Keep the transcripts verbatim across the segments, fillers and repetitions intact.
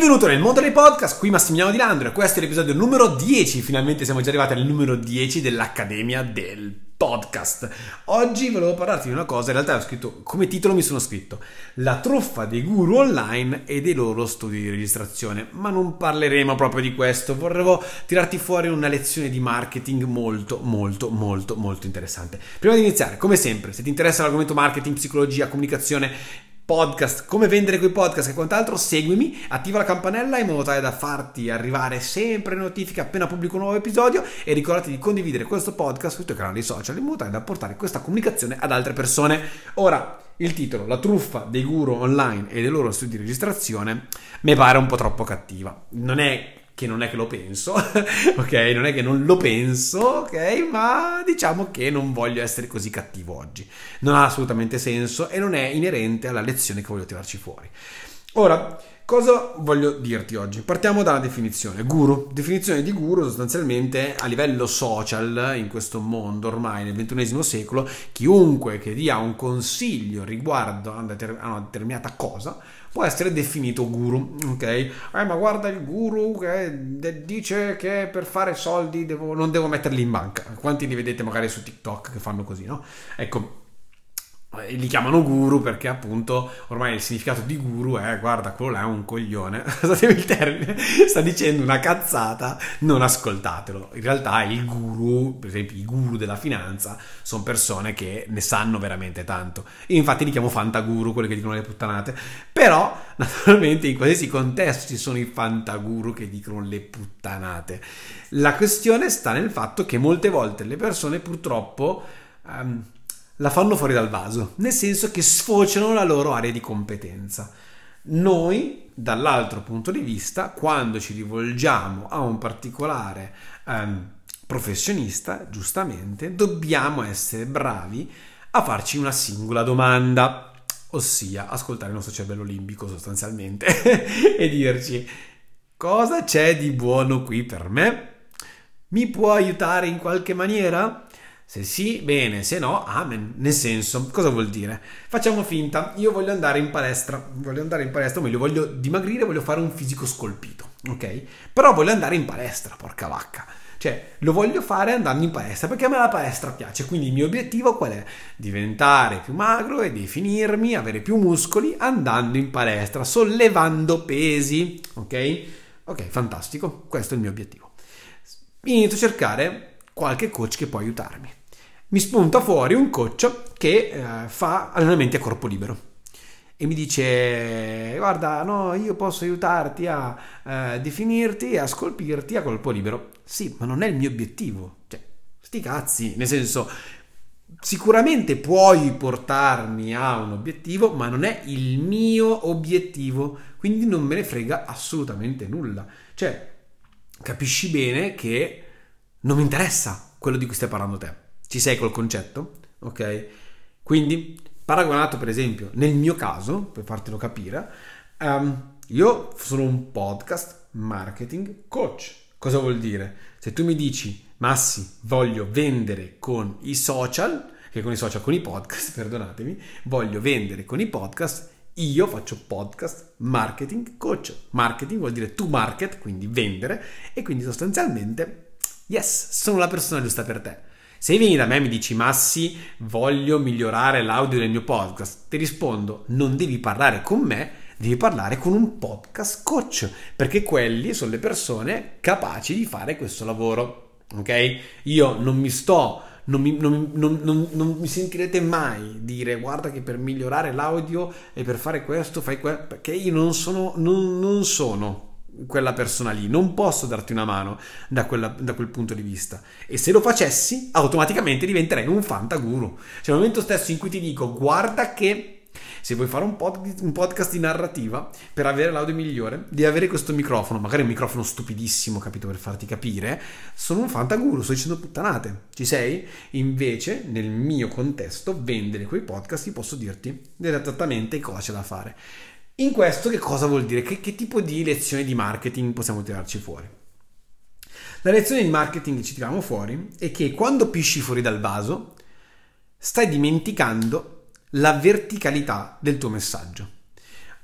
Benvenuto nel mondo dei podcast, qui Massimiliano di Landro e questo è l'episodio numero dieci. Finalmente siamo già arrivati al numero dieci dell'Accademia del Podcast. Oggi volevo parlarti di una cosa, in realtà ho scritto, come titolo mi sono scritto La truffa dei guru online e dei loro studi di registrazione, ma non parleremo proprio di questo. Vorrevo tirarti fuori una lezione di marketing molto molto molto molto interessante. Prima di iniziare, come sempre, se ti interessa l'argomento marketing, psicologia, comunicazione, podcast, come vendere quei podcast e quant'altro, seguimi, attiva la campanella in modo tale da farti arrivare sempre notifiche appena pubblico un nuovo episodio e ricordati di condividere questo podcast sui tuoi canali social in modo tale da portare questa comunicazione ad altre persone. Ora, il titolo, la truffa dei guru online e dei loro studi di registrazione, mi pare un po' troppo cattiva. Non è che non è che lo penso, ok? Non è che non lo penso, ok? Ma diciamo che non voglio essere così cattivo oggi. Non ha assolutamente senso e non è inerente alla lezione che voglio tirarci fuori. Ora, cosa voglio dirti oggi? Partiamo dalla definizione. Guru. Definizione di guru sostanzialmente a livello social in questo mondo ormai nel ventunesimo secolo, chiunque che dia un consiglio riguardo a una determinata cosa può essere definito guru, ok? Eh, ma guarda il guru che dice che per fare soldi devo, non devo metterli in banca. Quanti li vedete magari su TikTok che fanno così, no? Ecco, li chiamano guru perché appunto ormai il significato di guru è guarda quello là è un coglione, scusatemi il termine, sta dicendo una cazzata, non ascoltatelo. In realtà il guru, per esempio i guru della finanza, sono persone che ne sanno veramente tanto. Io infatti li chiamo Fantaguru, quelli che dicono le puttanate, però naturalmente in qualsiasi contesto ci sono i Fantaguru che dicono le puttanate. La questione sta nel fatto che molte volte le persone purtroppo um, la fanno fuori dal vaso, nel senso che sfociano la loro area di competenza. Noi, dall'altro punto di vista, quando ci rivolgiamo a un particolare ehm, professionista, giustamente, dobbiamo essere bravi a farci una singola domanda, ossia ascoltare il nostro cervello limbico sostanzialmente e dirci cosa c'è di buono qui per me? Mi può aiutare in qualche maniera? Se sì, bene, se no, amen. Nel senso, cosa vuol dire? Facciamo finta, io voglio andare in palestra, voglio andare in palestra, o meglio, voglio dimagrire, voglio fare un fisico scolpito, ok? Però voglio andare in palestra, porca vacca. Cioè, lo voglio fare andando in palestra, perché a me la palestra piace, quindi il mio obiettivo qual è? Diventare più magro e definirmi, avere più muscoli andando in palestra, sollevando pesi, ok? Ok, fantastico, questo è il mio obiettivo. Inizio a cercare qualche coach che può aiutarmi. Mi spunta fuori un coach che eh, fa allenamenti a corpo libero e mi dice guarda, no, io posso aiutarti a eh, definirti e a scolpirti a corpo libero. Sì, ma non è il mio obiettivo, cioè sti cazzi, nel senso, sicuramente puoi portarmi a un obiettivo, ma non è il mio obiettivo, quindi non me ne frega assolutamente nulla. Cioè, capisci bene che non mi interessa quello di cui stai parlando te. Ci sei col concetto? Ok? Quindi, paragonato per esempio, nel mio caso, per fartelo capire, um, io sono un podcast marketing coach. Cosa vuol dire? Se tu mi dici, Massi, voglio vendere con i social, che con i social, con i podcast, perdonatemi, voglio vendere con i podcast, io faccio podcast marketing coach. Marketing vuol dire to market, quindi vendere, e quindi sostanzialmente, yes, sono la persona giusta per te. Se vieni da me e mi dici Massi, voglio migliorare l'audio del mio podcast, ti rispondo, non devi parlare con me, devi parlare con un podcast coach, perché quelli sono le persone capaci di fare questo lavoro, ok? Io non mi sto, non mi, non, non, non, non mi sentirete mai dire guarda che per migliorare l'audio e per fare questo fai quello, perché io non sono, non, non sono quella persona lì, non posso darti una mano da, quella, da quel punto di vista, e se lo facessi automaticamente diventerei un Fantaguru. Cioè, nel momento stesso in cui ti dico guarda che se vuoi fare un, pod, un podcast di narrativa per avere l'audio migliore devi avere questo microfono, magari un microfono stupidissimo, capito, per farti capire, sono un Fantaguru, sto dicendo puttanate. Ci sei? Invece nel mio contesto, vendere quei podcast, ti posso dirti esattamente cosa c'è da fare. In questo che cosa vuol dire? Che, che tipo di lezione di marketing possiamo tirarci fuori? La lezione di marketing che ci tiriamo fuori è che quando pisci fuori dal vaso stai dimenticando la verticalità del tuo messaggio.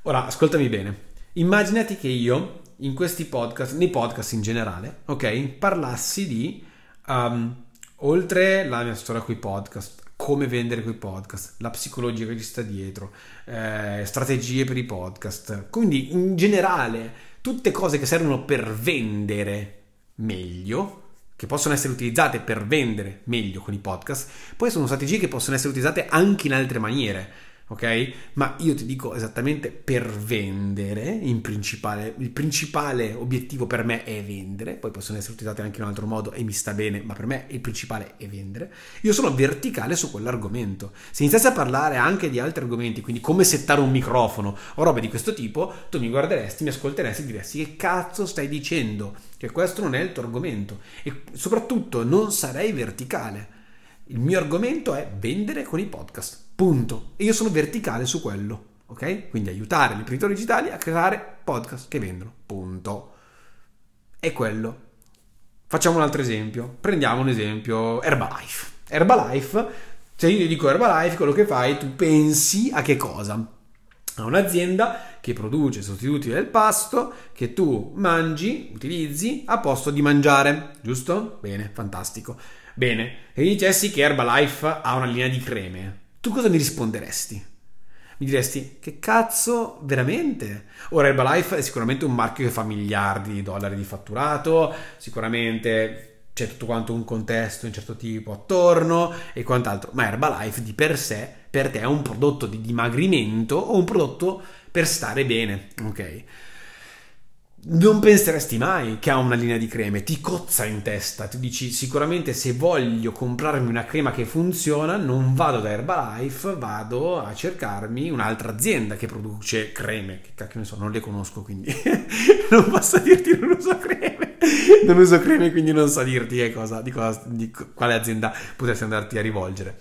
Ora, ascoltami bene. Immaginati che io in questi podcast, nei podcast in generale, ok, parlassi di um, oltre la mia storia coi podcast, come vendere quei podcast, la psicologia che ci sta dietro, eh, strategie per i podcast, quindi in generale tutte cose che servono per vendere meglio, che possono essere utilizzate per vendere meglio con i podcast. Poi sono strategie che possono essere utilizzate anche in altre maniere, ok? Ma io ti dico esattamente per vendere, in principale, il principale obiettivo per me è vendere, poi possono essere utilizzate anche in un altro modo e mi sta bene, ma per me il principale è vendere. Io sono verticale su quell'argomento. Se iniziassi a parlare anche di altri argomenti, quindi come settare un microfono o robe di questo tipo, tu mi guarderesti, mi ascolteresti e diresti che cazzo stai dicendo? Che questo non è il tuo argomento, e soprattutto non sarei verticale. Il mio argomento è vendere con i podcast, punto. E io sono verticale su quello, ok? Quindi aiutare gli imprenditori digitali a creare podcast che vendono, punto. È quello. Facciamo un altro esempio. Prendiamo un esempio Herbalife. Herbalife, se io ti dico Herbalife, quello che fai, tu pensi a che cosa? A un'azienda che produce sostituti del pasto che tu mangi, utilizzi a posto di mangiare, giusto? Bene, fantastico. Bene, e dicessi che Herbalife ha una linea di creme, tu cosa mi risponderesti? Mi diresti, che cazzo, veramente? Ora Herbalife è sicuramente un marchio che fa miliardi di dollari di fatturato, sicuramente c'è tutto quanto un contesto di un certo tipo attorno e quant'altro, ma Herbalife di per sé, per te, è un prodotto di dimagrimento o un prodotto per stare bene, ok? Non penseresti mai che ha una linea di creme, ti cozza in testa, ti dici sicuramente se voglio comprarmi una crema che funziona non vado da Herbalife, vado a cercarmi un'altra azienda che produce creme, che cacchio ne so, non le conosco, quindi non posso dirti non uso creme, non uso creme, quindi non so dirti che cosa, di, cosa, di quale azienda potresti andarti a rivolgere.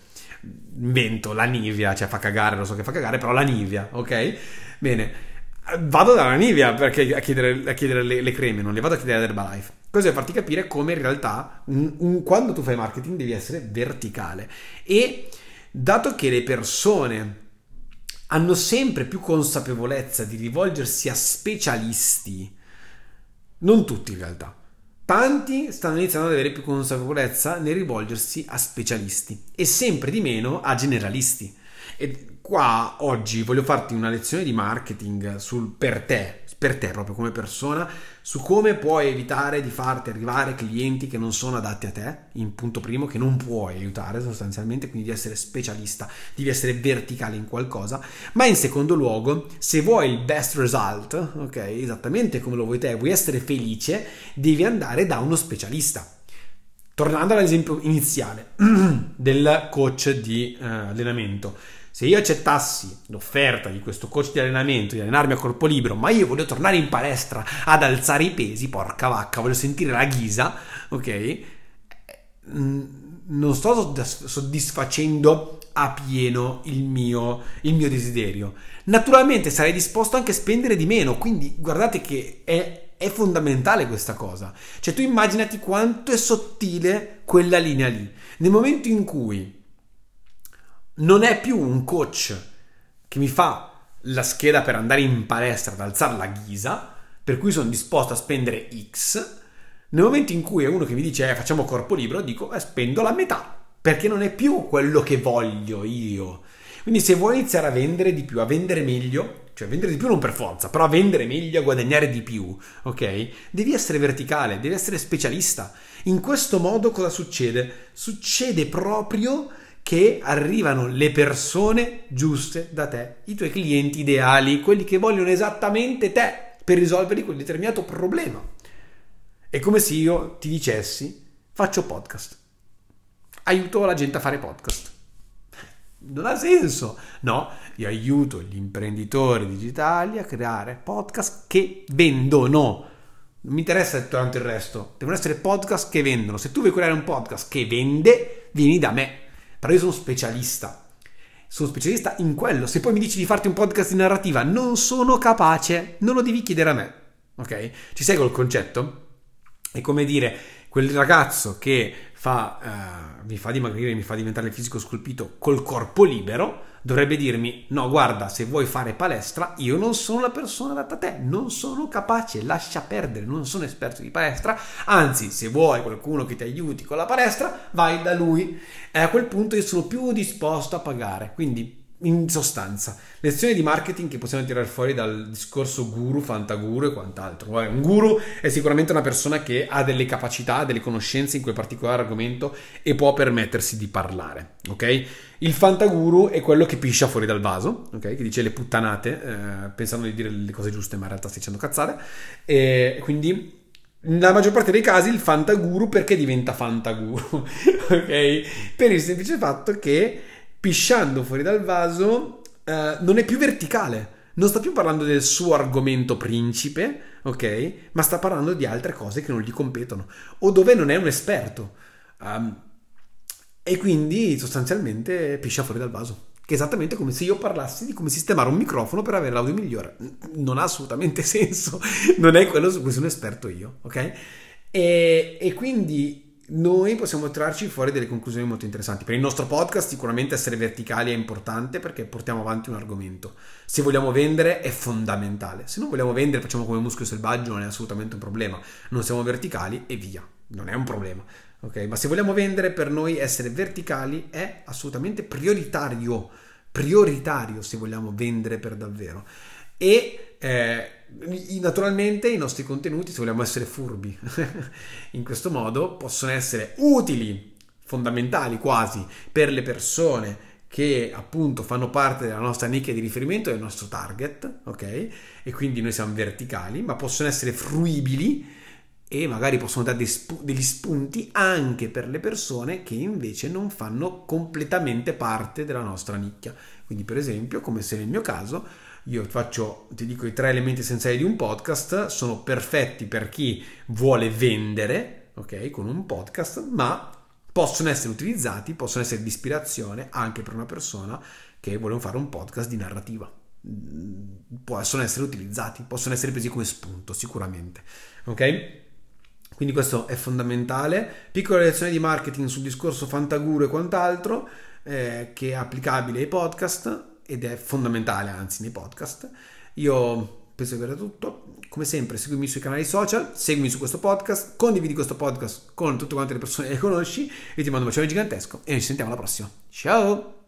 Invento la Nivea, cioè fa cagare, lo so che fa cagare, però la Nivea, ok? Bene. Vado dalla Nivea perché a chiedere, a chiedere le, le creme, non le vado a chiedere ad Herbalife. Questo è farti capire come in realtà un, un, quando tu fai marketing devi essere verticale, e dato che le persone hanno sempre più consapevolezza di rivolgersi a specialisti, non tutti in realtà, tanti stanno iniziando ad avere più consapevolezza nel rivolgersi a specialisti e sempre di meno a generalisti. E qua oggi voglio farti una lezione di marketing sul per te, per te proprio come persona, su come puoi evitare di farti arrivare clienti che non sono adatti a te, in punto primo, che non puoi aiutare sostanzialmente, quindi devi essere specialista, devi essere verticale in qualcosa. Ma in secondo luogo, se vuoi il best result, ok, esattamente come lo vuoi te, vuoi essere felice, devi andare da uno specialista. Tornando all'esempio iniziale del coach di eh, allenamento, se io accettassi l'offerta di questo coach di allenamento di allenarmi a corpo libero, ma io voglio tornare in palestra ad alzare i pesi, porca vacca, voglio sentire la ghisa, ok? Non sto soddisfacendo a pieno il mio, il mio desiderio. Naturalmente sarei disposto anche a spendere di meno, quindi guardate che è... è fondamentale questa cosa, cioè tu immaginati quanto è sottile quella linea lì. Nel momento in cui non è più un coach che mi fa la scheda per andare in palestra ad alzare la ghisa, per cui sono disposto a spendere X, nel momento in cui è uno che mi dice eh, facciamo corpo libero, dico eh, spendo la metà, perché non è più quello che voglio io. Quindi se vuoi iniziare a vendere di più, a vendere meglio, cioè vendere di più non per forza, però a vendere meglio, a guadagnare di più, ok? Devi essere verticale, devi essere specialista. In questo modo cosa succede? Succede proprio che arrivano le persone giuste da te, i tuoi clienti ideali, quelli che vogliono esattamente te per risolvere quel determinato problema. È come se io ti dicessi, faccio podcast, aiuto la gente a fare podcast. Non ha senso, no? Io aiuto gli imprenditori digitali a creare podcast che vendono. Non mi interessa tanto il resto, devono essere podcast che vendono. Se tu vuoi creare un podcast che vende, vieni da me, però io sono specialista, sono specialista in quello. Se poi mi dici di farti un podcast di narrativa, non sono capace, non lo devi chiedere a me, ok? Ci segui il concetto? È come dire, quel ragazzo che fa, uh, mi fa dimagrire, mi fa diventare il fisico scolpito col corpo libero, dovrebbe dirmi: no, guarda, se vuoi fare palestra io non sono la persona adatta a te, non sono capace, lascia perdere, non sono esperto di palestra, anzi, se vuoi qualcuno che ti aiuti con la palestra vai da lui, e a quel punto io sono più disposto a pagare. Quindi, in sostanza, lezioni di marketing che possiamo tirare fuori dal discorso guru, Fantaguru e quant'altro. Un guru è sicuramente una persona che ha delle capacità, delle conoscenze in quel particolare argomento e può permettersi di parlare, ok? Il Fantaguru è quello che piscia fuori dal vaso, ok? Che dice le puttanate, eh, pensando di dire le cose giuste, ma in realtà stai dicendo cazzate. E quindi, nella maggior parte dei casi, il Fantaguru perché diventa Fantaguru? Ok? Per il semplice fatto che pisciando fuori dal vaso eh, non è più verticale, non sta più parlando del suo argomento principe, ok? Ma sta parlando di altre cose che non gli competono o dove non è un esperto, um, e quindi sostanzialmente piscia fuori dal vaso, che è esattamente come se io parlassi di come sistemare un microfono per avere l'audio migliore. Non ha assolutamente senso, non è quello su cui sono esperto io, ok? E, e quindi noi possiamo trarci fuori delle conclusioni molto interessanti. Per il nostro podcast sicuramente essere verticali è importante, perché portiamo avanti un argomento. Se vogliamo vendere è fondamentale, se non vogliamo vendere facciamo come Muscolo Selvaggio, non è assolutamente un problema, non siamo verticali e via, non è un problema, ok? Ma se vogliamo vendere, per noi essere verticali è assolutamente prioritario prioritario se vogliamo vendere per davvero. E eh, naturalmente i nostri contenuti, se vogliamo essere furbi in questo modo, possono essere utili, fondamentali quasi, per le persone che appunto fanno parte della nostra nicchia di riferimento, del nostro target, ok? E quindi noi siamo verticali, ma possono essere fruibili e magari possono dare degli spunti anche per le persone che invece non fanno completamente parte della nostra nicchia. Quindi, per esempio, come se nel mio caso io faccio, ti dico, i tre elementi essenziali di un podcast sono perfetti per chi vuole vendere, ok, con un podcast, ma possono essere utilizzati, possono essere di ispirazione anche per una persona che vuole fare un podcast di narrativa. Possono essere utilizzati, possono essere presi come spunto sicuramente, ok? Quindi questo è fondamentale. Piccola lezione di marketing sul discorso Fantaguru e quant'altro, eh, che è applicabile ai podcast ed è fondamentale, anzi, nei podcast. Io penso di avere tutto. Come sempre, seguimi sui canali social, seguimi su questo podcast, condividi questo podcast con tutte quante le persone che conosci, e ti mando un bacione gigantesco e ci sentiamo alla prossima. Ciao!